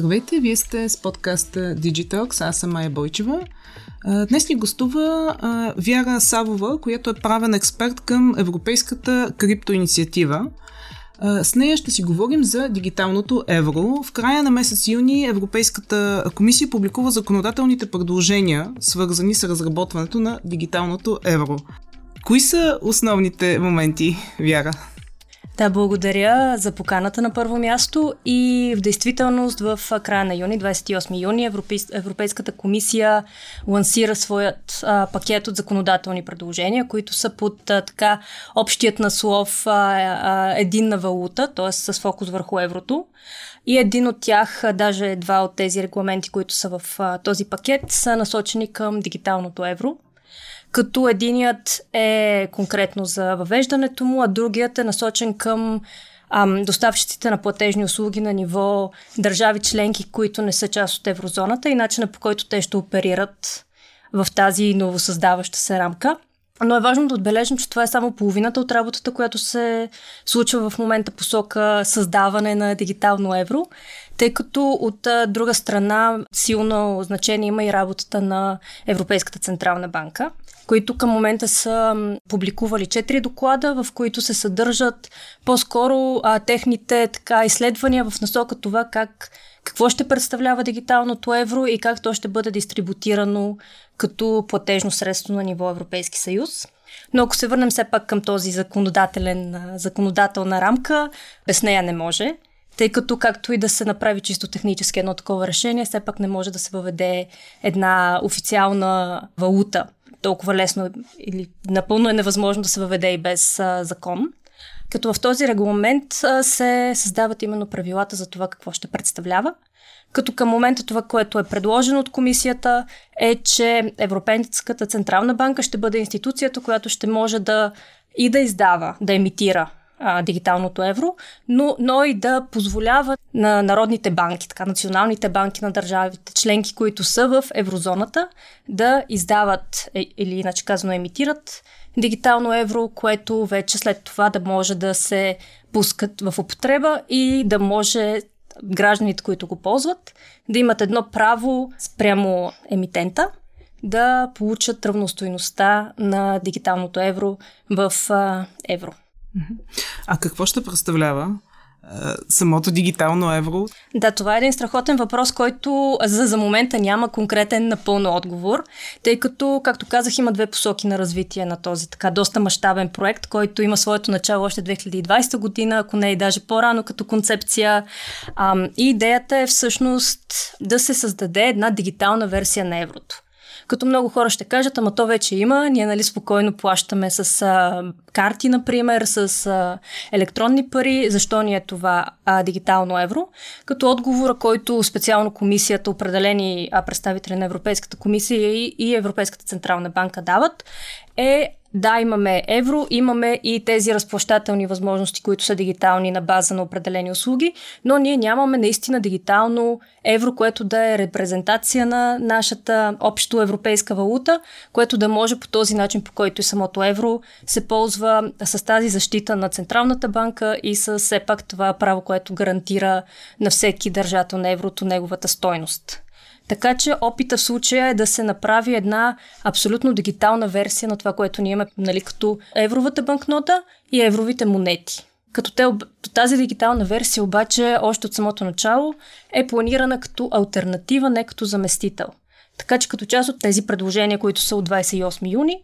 Здравейте, вие сте с подкаста Digitalk, аз съм Майя Бойчева. Днес ни гостува Вяра Савова, която е правен експерт към Европейската криптоинициатива. С нея ще си говорим за дигиталното евро. В края на месец юни Европейската комисия публикува законодателните предложения, свързани с разработването на дигиталното евро. Кои са основните моменти, Вяра? Да, благодаря за поканата на първо място и в действителност в края на юни, 28 юни, Европейската комисия лансира своят пакет от законодателни предложения, които са под така общият наслов единна валута, т.е. с фокус върху еврото. И един от тях, даже два от тези регламенти, които са в този пакет, са насочени към дигиталното евро. Като единият е конкретно за въвеждането му, а другият е насочен към доставчиците на платежни услуги на ниво държави членки, които не са част от еврозоната и начина по който те ще оперират в тази новосъздаваща се рамка. Но е важно да отбележим, че това е само половината от работата, която се случва в момента посока създаване на дигитално евро, тъй като от друга страна силно значение има и работата на Европейската централна банка, които към момента са публикували 4 доклада, в които се съдържат по-скоро техните изследвания в насока това какво ще представлява дигиталното евро и как то ще бъде дистрибутирано като платежно средство на ниво Европейски съюз. Но ако се върнем все пак към този законодателна рамка, без нея не може, тъй като както и да се направи чисто технически едно такова решение, все пак не може да се въведе една официална валута. Толкова лесно или напълно е невъзможно да се въведе и без закон. Като в този регламент се създават именно правилата за това какво ще представлява. Като към момента това, което е предложено от комисията, е, че Европейската централна банка ще бъде институцията, която ще може да издава, да емитира дигиталното евро, но и да позволява на народните банки, така националните банки на държавите членки, които са в еврозоната, да издават или иначе казано емитират дигитално евро, което вече след това да може да се пускат в употреба и да може гражданите, които го ползват, да имат едно право спрямо емитента да получат равностойността на дигиталното евро в евро. А какво ще представлява самото дигитално евро? Да, това е един страхотен въпрос, който за момента няма конкретен напълно отговор, тъй като, както казах, има две посоки на развитие на този така доста мащабен проект, който има своето начало още 2020 година, ако не и даже по-рано като концепция. И идеята е всъщност да се създаде една дигитална версия на еврото. Като много хора ще кажат, ама то вече има, ние нали спокойно плащаме с карти, например, с електронни пари, защо ни е това дигитално евро? Като отговора, който специално комисията, определени представители на Европейската комисия и Европейската централна банка дават, е да, имаме евро, имаме и тези разплащателни възможности, които са дигитални на база на определени услуги, но ние нямаме наистина дигитално евро, което да е репрезентация на нашата общо европейска валута, което да може по този начин, по който и самото евро се ползва с тази защита на Централната банка и с все пак това право, което гарантира на всеки държател на еврото неговата стойност. Така че опита в случая е да се направи една абсолютно дигитална версия на това, което ние имаме като евровата банкнота и евровите монети. Като тази дигитална версия обаче още от самото начало е планирана като алтернатива, не като заместител. Така че като част от тези предложения, които са от 28 юни,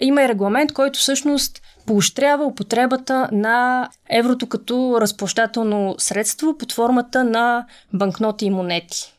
има и регламент, който всъщност поощрява употребата на еврото като разплащателно средство под формата на банкноти и монети.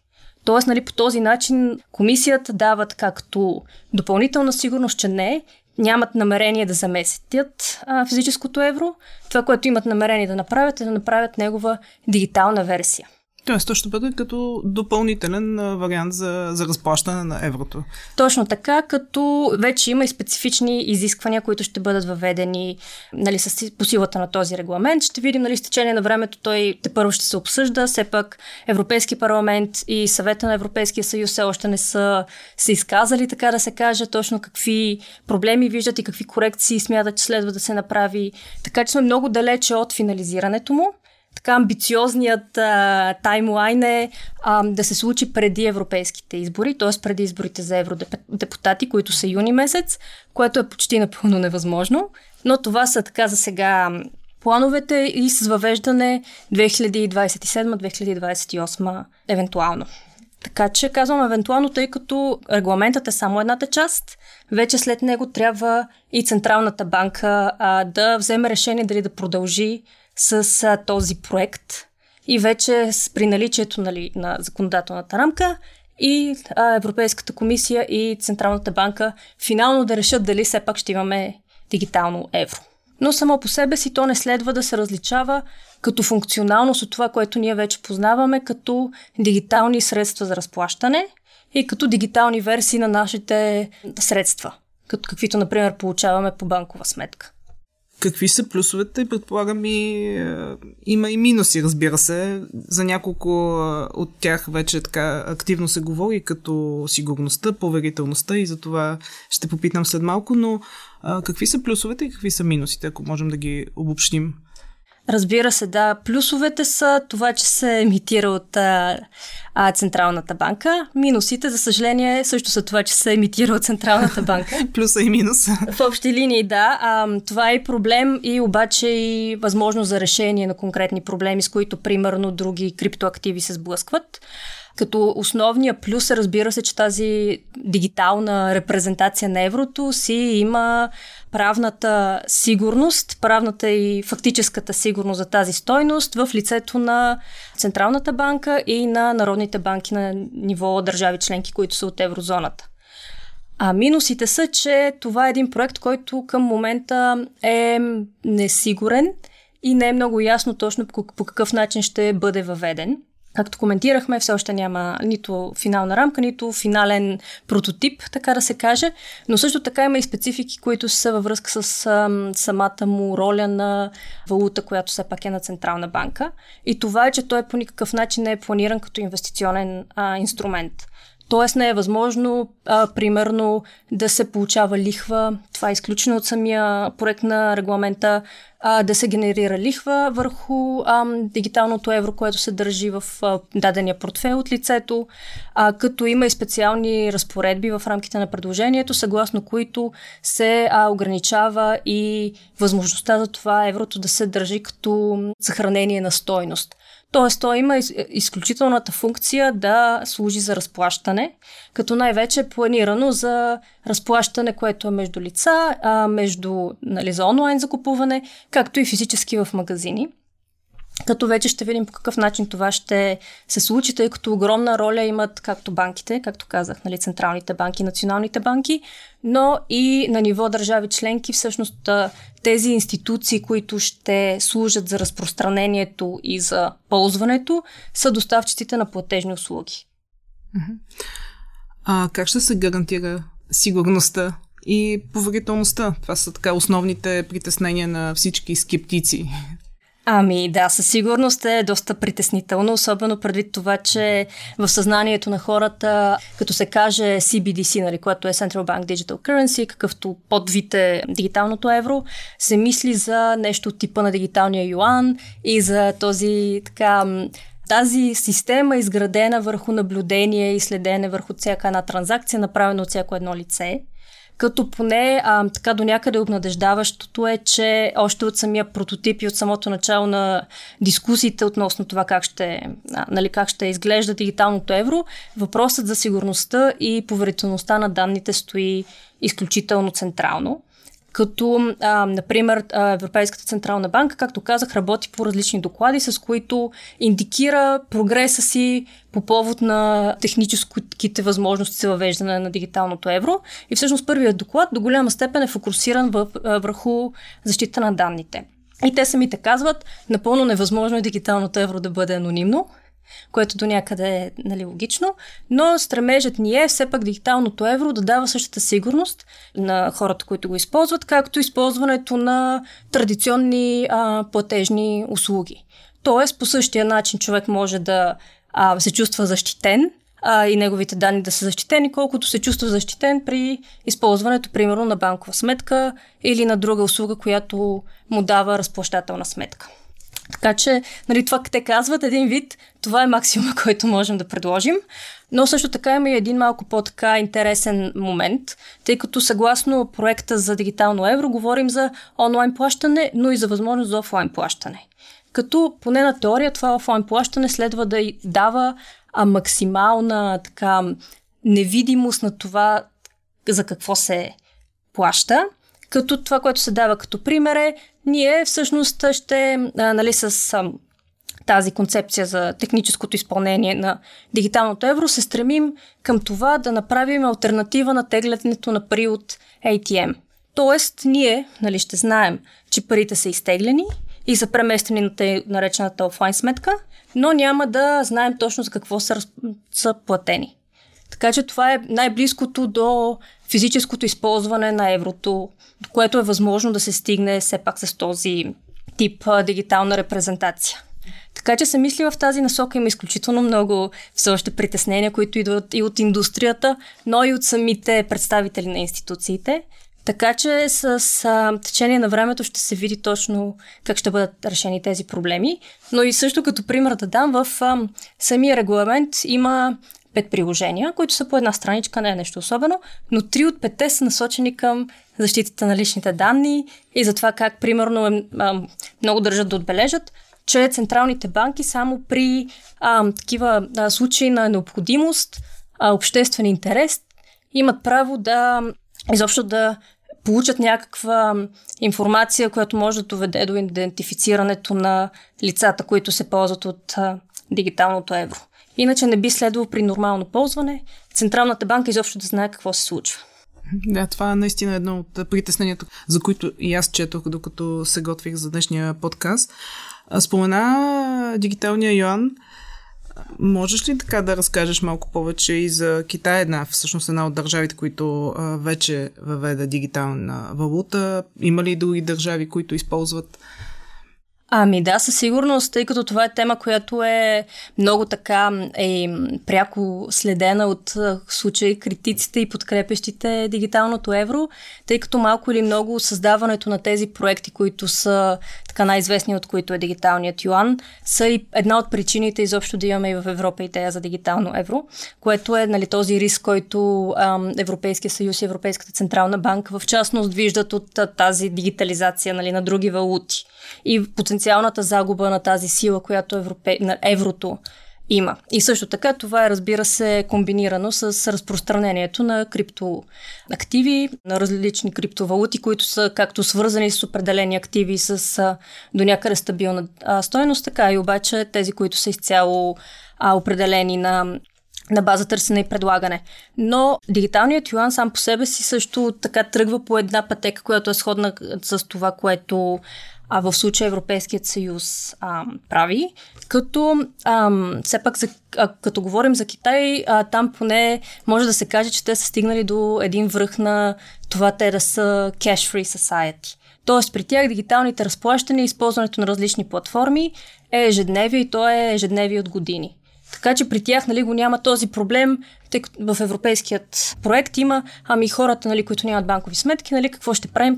Тоест, нали, по този начин комисията дават както допълнителна сигурност, че нямат намерение да заместят физическото евро. Това, което имат намерение да направят, е да направят негова дигитална версия. Тоест, то ще бъде като допълнителен вариант за разплащане на еврото. Точно така, като вече има и специфични изисквания, които ще бъдат въведени нали, по силата на този регламент. Ще видим, нали, с течение на времето той тепърво ще се обсъжда. Все пак Европейски парламент и Съвета на Европейския съюз все още не са се изказали, така да се каже, точно какви проблеми виждат и какви корекции смятат, че следва да се направи. Така че сме много далече от финализирането му. така амбициозният таймлайн е да се случи преди европейските избори, т.е. преди изборите за евродепутати, които са юни месец, което е почти напълно невъзможно. Но това са така за сега плановете и с въвеждане 2027-2028 евентуално. Така че казвам евентуално, тъй като регламентът е само едната част, вече след него трябва и Централната банка да вземе решение дали да продължи с този проект и вече при наличието на законодателната рамка и Европейската комисия и Централната банка финално да решат дали все пак ще имаме дигитално евро. Но само по себе си то не следва да се различава като функционалност от това, което ние вече познаваме като дигитални средства за разплащане и като дигитални версии на нашите средства, като каквито, например, получаваме по банкова сметка. Какви са плюсовете? Предполагам има и минуси, разбира се. За няколко от тях вече така активно се говори, като сигурността, поверителността и за това ще попитам след малко, но какви са плюсовете и какви са минусите, ако можем да ги обобщим? Разбира се, да. Плюсовете са това, че се емитира от Централната банка. Минусите, за съжаление, също са това, че се емитира от Централната банка. Плюса и минуса. В общи линии, да. Това е проблем и обаче и възможност за решение на конкретни проблеми, с които, примерно, други криптоактиви се сблъскват. Като основния плюс, разбира се, че тази дигитална репрезентация на еврото си има правната сигурност, правната и фактическата сигурност за тази стойност в лицето на Централната банка и на народните банки на ниво държави членки, които са от еврозоната. А минусите са, че това е един проект, който към момента е несигурен и не е много ясно точно по какъв начин ще бъде въведен. Както коментирахме, все още няма нито финална рамка, нито финален прототип, така да се каже, но също така има и специфики, които са във връзка с самата му роля на валута, която все пак е на Централна банка. И това е, че той по никакъв начин не е планиран като инвестиционен инструмент. Тоест не е възможно, примерно, да се получава лихва, това е изключено от самия проект на регламента, да се генерира лихва върху дигиталното евро, което се държи в дадения портфейл от лицето, като има и специални разпоредби в рамките на предложението, съгласно които се ограничава и възможността за това еврото да се държи като съхранение на стойност. Тоест, той има изключителната функция да служи за разплащане, като най-вече е планирано за разплащане, което е между лица, за онлайн закупуване, както и физически в магазини. Като вече ще видим по какъв начин това ще се случи, тъй като огромна роля имат както банките, както казах, централните банки, националните банки, но и на ниво държави членки всъщност тези институции, които ще служат за разпространението и за ползването, са доставчиците на платежни услуги. Как ще се гарантира сигурността и поверителността? Това са така основните притеснения на всички скептици. Ами да, със сигурност е доста притеснително, особено предвид това, че в съзнанието на хората, като се каже CBDC, което е Central Bank Digital Currency, какъвто подвид е дигиталното евро, се мисли за нещо от типа на дигиталния юан и за тази система, изградена върху наблюдение и следене върху всяка една транзакция, направена от всяко едно лице. Като поне така до някъде обнадеждаващото е, че още от самия прототип и от самото начало на дискусиите относно това как ще изглежда дигиталното евро, въпросът за сигурността и поверителността на данните стои изключително централно. Като, например, Европейската централна банка, както казах, работи по различни доклади, с които индикира прогреса си по повод на техническите възможности за въвеждане на дигиталното евро. И всъщност първият доклад до голяма степен е фокусиран върху защита на данните. И те самите казват, напълно невъзможно е дигиталното евро да бъде анонимно, което до някъде е логично, но стремежът ни е все пак дигиталното евро да дава същата сигурност на хората, които го използват, както използването на традиционни платежни услуги. Тоест, по същия начин човек може да се чувства защитен и неговите данни да са защитени, колкото се чувства защитен при използването, примерно, на банкова сметка или на друга услуга, която му дава разплащателна сметка. Така че, нали, това те казват един вид, това е максимума, който можем да предложим. Но също така има и един малко по-така интересен момент, тъй като съгласно проекта за дигитално евро говорим за онлайн плащане, но и за възможност за офлайн плащане. Като поне на теория това офлайн плащане следва да дава максимална така невидимост на това за какво се плаща. Като това, което се дава като пример е, ние всъщност ще, нали, с тази концепция за техническото изпълнение на дигиталното евро се стремим към това да направим алтернатива на теглянето на пари от ATM. Тоест, ние, нали, ще знаем, че парите са изтеглени и са преместени на наречената офлайн сметка, но няма да знаем точно за какво са платени. Така че това е най-близкото до физическото използване на еврото, до което е възможно да се стигне все пак с този тип дигитална репрезентация. Така че се мисли в тази насока, има изключително много все още притеснения, които идват и от индустрията, но и от самите представители на институциите. Така че с течение на времето ще се види точно как ще бъдат решени тези проблеми. Но и също като пример да дам, в самия регламент има 5 приложения, които са по една страничка, не е нещо особено, но 3 от 5-те са насочени към защитата на личните данни и за това как, примерно, много държат да отбележат, че централните банки само при такива случаи на необходимост, обществен интерес, имат право да изобщо да получат някаква информация, която може да доведе до идентифицирането на лицата, които се ползват от дигиталното евро. Иначе не би следвало при нормално ползване Централната банка изобщо да знае какво се случва. Да, това наистина е едно от притесненията, за които и аз четох, докато се готвих за днешния подкаст. Спомена дигиталния юан. Можеш ли така да разкажеш малко повече и за Китай, всъщност една от държавите, които вече въведе дигитална валута? Има ли и други държави, които използват? Ами да, със сигурност, тъй като това е тема, която е много така пряко следена от случаи критиците и подкрепящите дигиталното евро, тъй като малко или много създаването на тези проекти, които са така най-известни, от които е дигиталният юан, са и една от причините изобщо да имаме и в Европа идея за дигитално евро, което е, нали, този риск, който Европейския съюз и Европейската централна банка в частност виждат от тази дигитализация, нали, на други валути и потенциалната загуба на тази сила, която на еврото има. И също така това е, разбира се, комбинирано с разпространението на криптоактиви, на различни криптовалути, които са както свързани с определени активи с до някъде стабилна стойност, така и обаче тези, които са изцяло определени на база търсене и предлагане. Но дигиталният юан сам по себе си също така тръгва по една пътека, която е сходна с това, което в случая Европейският съюз прави, като все пак като говорим за Китай, там поне може да се каже, че те са стигнали до един връх на това те да са cash-free society. Тоест при тях дигиталните разплащания и използването на различни платформи е ежедневие и то е ежедневие от години. Така че при тях, нали, го няма този проблем, тъй като в европейският проект има, хората, нали, които нямат банкови сметки, нали, какво ще правим,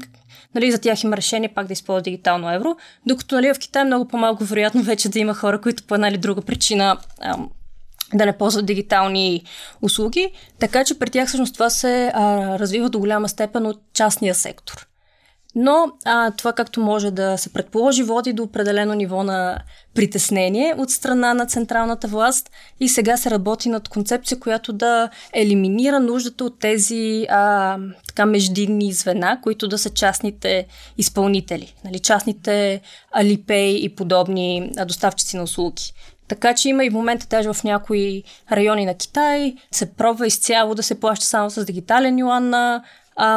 нали, за тях има решение пак да използват дигитално евро, докато, нали, в Китай е много по-малко вероятно вече да има хора, които по една или друга причина да не ползват дигитални услуги, така че при тях всъщност това се развива до голяма степен от частния сектор. Но това, както може да се предположи, води до определено ниво на притеснение от страна на централната власт и сега се работи над концепция, която да елиминира нуждата от тези така междинни звена, които да са частните изпълнители, нали, частните Alipay и подобни доставчици на услуги. Така че има и в момента, даже в някои райони на Китай, се пробва изцяло да се плаща само с дигитален юан на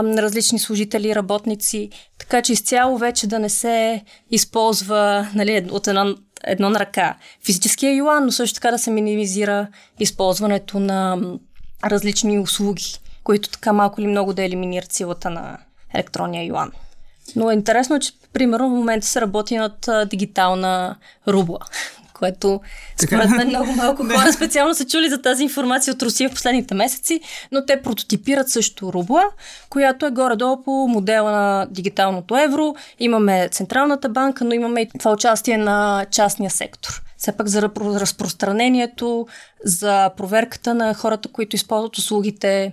различни служители и работници, така че изцяло вече да не се използва, нали, от едно на ръка физическия юан, но също така да се минимизира използването на различни услуги, които така малко или много да елиминират силата на електронния юан. Но е интересно, че примерно в момента се работи над дигитална рубла, което според мен много малко хора специално са чули за тази информация от Русия в последните месеци, но те прототипират също рубла, която е горе-долу по модела на дигиталното евро. Имаме Централната банка, но имаме и това участие на частния сектор. Все пак за разпространението, за проверката на хората, които използват услугите.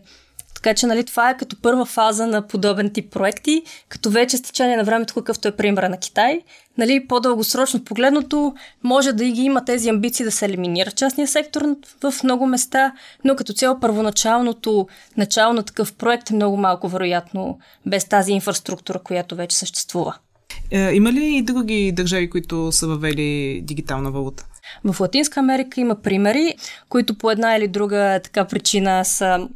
Така че, нали, това е като първа фаза на подобен тип проекти, като вече с течение на времето, какъвто е примера на Китай. Нали, по-дългосрочно погледното може да ги има тези амбиции да се елиминира частния сектор в много места, но като цяло първоначалното начало на такъв проект е много малко вероятно без тази инфраструктура, която вече съществува. Има ли и други държави, които са въвели дигитална валута? В Латинска Америка има примери, които по една или друга така причина са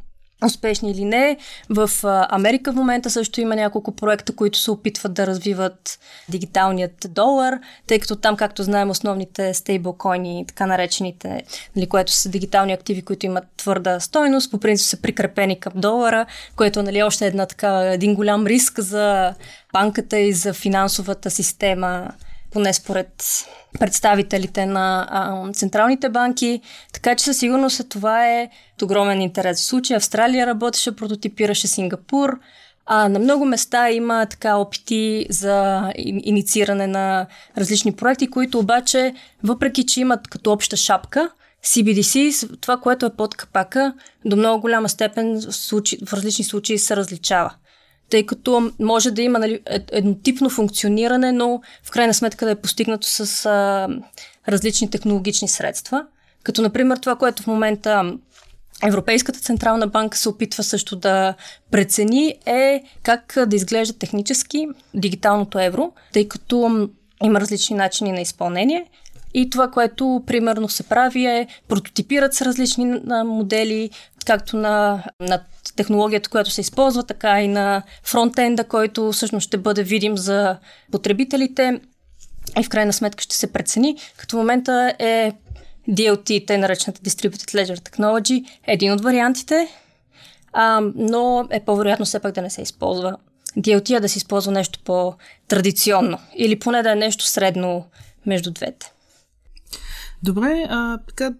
успешни или не. В Америка в момента също има няколко проекта, които се опитват да развиват дигиталният долар, тъй като там, както знаем, основните стейблкоини, така наречените, нали, което са дигитални активи, които имат твърда стойност, по принцип са прикрепени към долара, което, нали, още е един голям риск за банката и за финансовата система, поне според представителите на централните банки. Така че със сигурност това е огромен интерес. В случая Австралия работеше, прототипираше Сингапур. На много места има така опити за иницииране на различни проекти, които обаче, въпреки че имат като обща шапка, CBDC, това, което е под капака, до много голяма степен в различни случаи се различава. Тъй като може да има, нали, еднотипно функциониране, но в крайна сметка да е постигнато с различни технологични средства. Като, например, това, което в момента Европейската централна банка се опитва също да прецени, е как да изглежда технически дигиталното евро, тъй като има различни начини на изпълнение. И това, което примерно се прави, е прототипират се различни модели, както на технологията, която се използва, така и на фронтенда, който всъщност ще бъде видим за потребителите и в крайна сметка ще се прецени. Като в момента е DLT, тъй наречената Distributed Ledger Technology, е един от вариантите, но е по-вероятно все пак да не се използва. DLT е да се използва нещо по-традиционно или поне да е нещо средно между двете. Добре, така,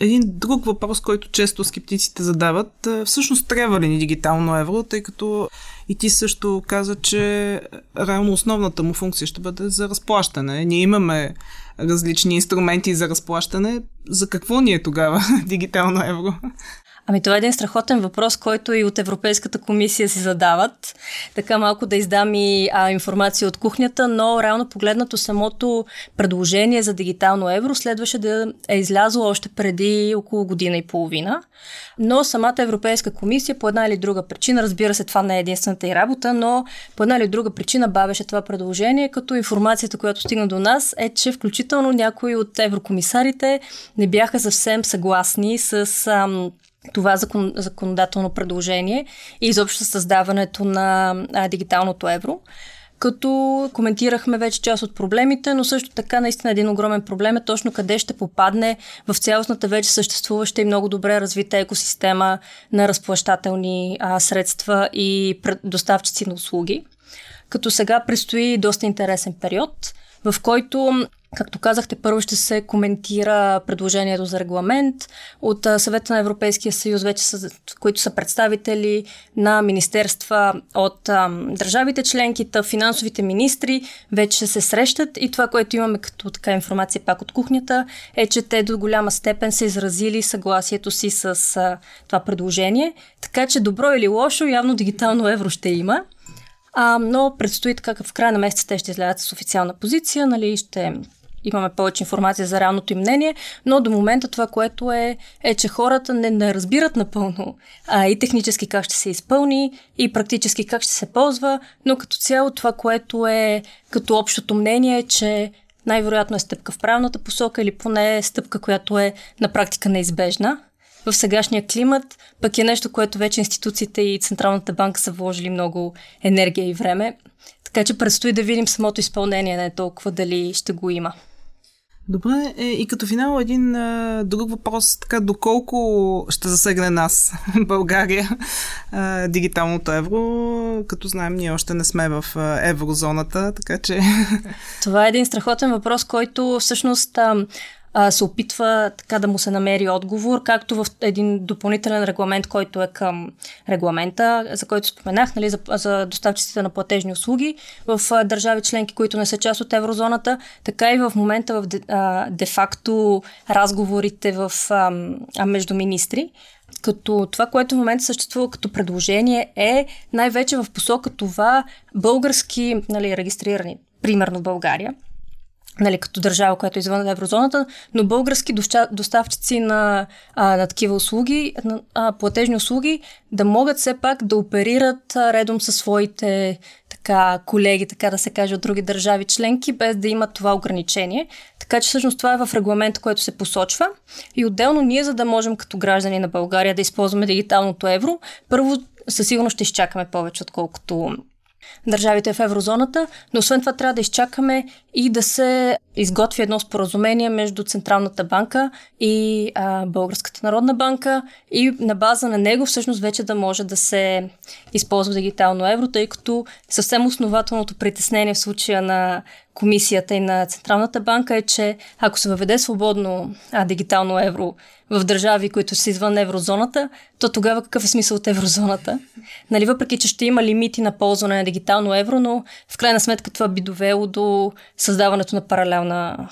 един друг въпрос, който често скептиците задават. Всъщност трябва ли ни дигитално евро, тъй като и ти също каза, че реално основната му функция ще бъде за разплащане. Ние имаме различни инструменти за разплащане. За какво ни е тогава дигитално евро? Ами това е един страхотен въпрос, който и от Европейската комисия си задават. Така малко да издам и информация от кухнята, но реално погледнато самото предложение за дигитално евро следваше да е излязло още преди около година и половина. Но самата Европейска комисия по една или друга причина, разбира се, това не е единствената и работа, но по една или друга причина бавеше това предложение, като информацията, която стигна до нас, е, че включително някои от еврокомисарите не бяха съвсем съгласни с това законодателно предложение и изобщо създаването на дигиталното евро. Като коментирахме вече част от проблемите, но също така наистина един огромен проблем е точно къде ще попадне в цялостната вече съществуваща и много добре развита екосистема на разплащателни средства и доставчици на услуги. Като сега предстои доста интересен период, в който, както казахте, първо ще се коментира предложението за регламент от Съвета на Европейския съюз, вече които са представители на министерства от държавите членките, финансовите министри, вече се срещат и това, което имаме като така информация пак от кухнята, е, че те до голяма степен са изразили съгласието си с това предложение. Така че добро или лошо, явно дигитално евро ще има. Но предстои така в края на месеца те ще излязат с официална позиция, нали, ще имаме повече информация за реалното им мнение, но до момента това, което е че хората не разбират напълно и технически как ще се изпълни, и практически как ще се ползва, но като цяло това, което е като общото мнение, е, че най-вероятно е стъпка в правилната посока или поне е стъпка, която е на практика неизбежна. В сегашния климат пък е нещо, което вече институциите и Централната банка са вложили много енергия и време. Така че предстои да видим самото изпълнение, не толкова дали ще го има. Добре, и като финал един друг въпрос, така доколко ще засегне нас, България, дигиталното евро, като знаем, ние още не сме в еврозоната, така че... Това е един страхотен въпрос, който всъщност... се опитва така да му се намери отговор, както в един допълнителен регламент, който е към регламента, за който споменах, нали, за доставчиците на платежни услуги в държави членки, които не са част от еврозоната, така и в момента в де-факто разговорите в, между министри. Като това, което в момента съществува като предложение е най-вече в посока това български, нали, регистрирани, примерно в България, нали, като държава, която е извън еврозоната, но български доставчици на такива услуги, на платежни услуги, да могат все пак да оперират редом със своите колеги, така да се каже, от други държави членки, без да имат това ограничение. Така че всъщност това е в регламента, който се посочва. И отделно ние, за да можем като граждани на България да използваме дигиталното евро, първо със сигурност ще изчакаме повече, отколкото държавите в еврозоната, но освен това трябва да изчакаме и да се изготви едно споразумение между Централната банка и Българската народна банка и на база на него всъщност вече да може да се използва дигитално евро, тъй като съвсем основателното притеснение в случая на комисията и на Централната банка е, че ако се въведе свободно дигитално евро в държави, които са извън еврозоната, то тогава какъв е смисъл от еврозоната? Нали, въпреки че ще има лимити на ползване на дигитално евро, но в крайна сметка това би довело до създаването на паралелна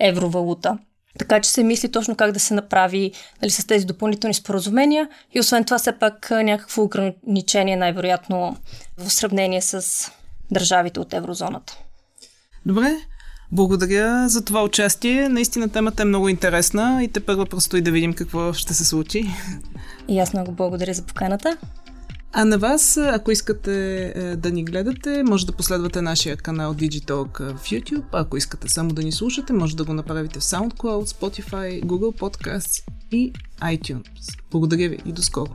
евровалута. Така че се мисли точно как да се направи, нали, с тези допълнителни споразумения и освен това все пак някакво ограничение най-вероятно в сравнение с държавите от еврозоната. Добре, благодаря за това участие. Наистина темата е много интересна и тепърва предстои да видим какво ще се случи. И аз много благодаря за поканата. А на вас, ако искате да ни гледате, може да последвате нашия канал Digitalk в YouTube. Ако искате само да ни слушате, може да го направите в SoundCloud, Spotify, Google Podcasts и iTunes. Благодаря ви и до скоро!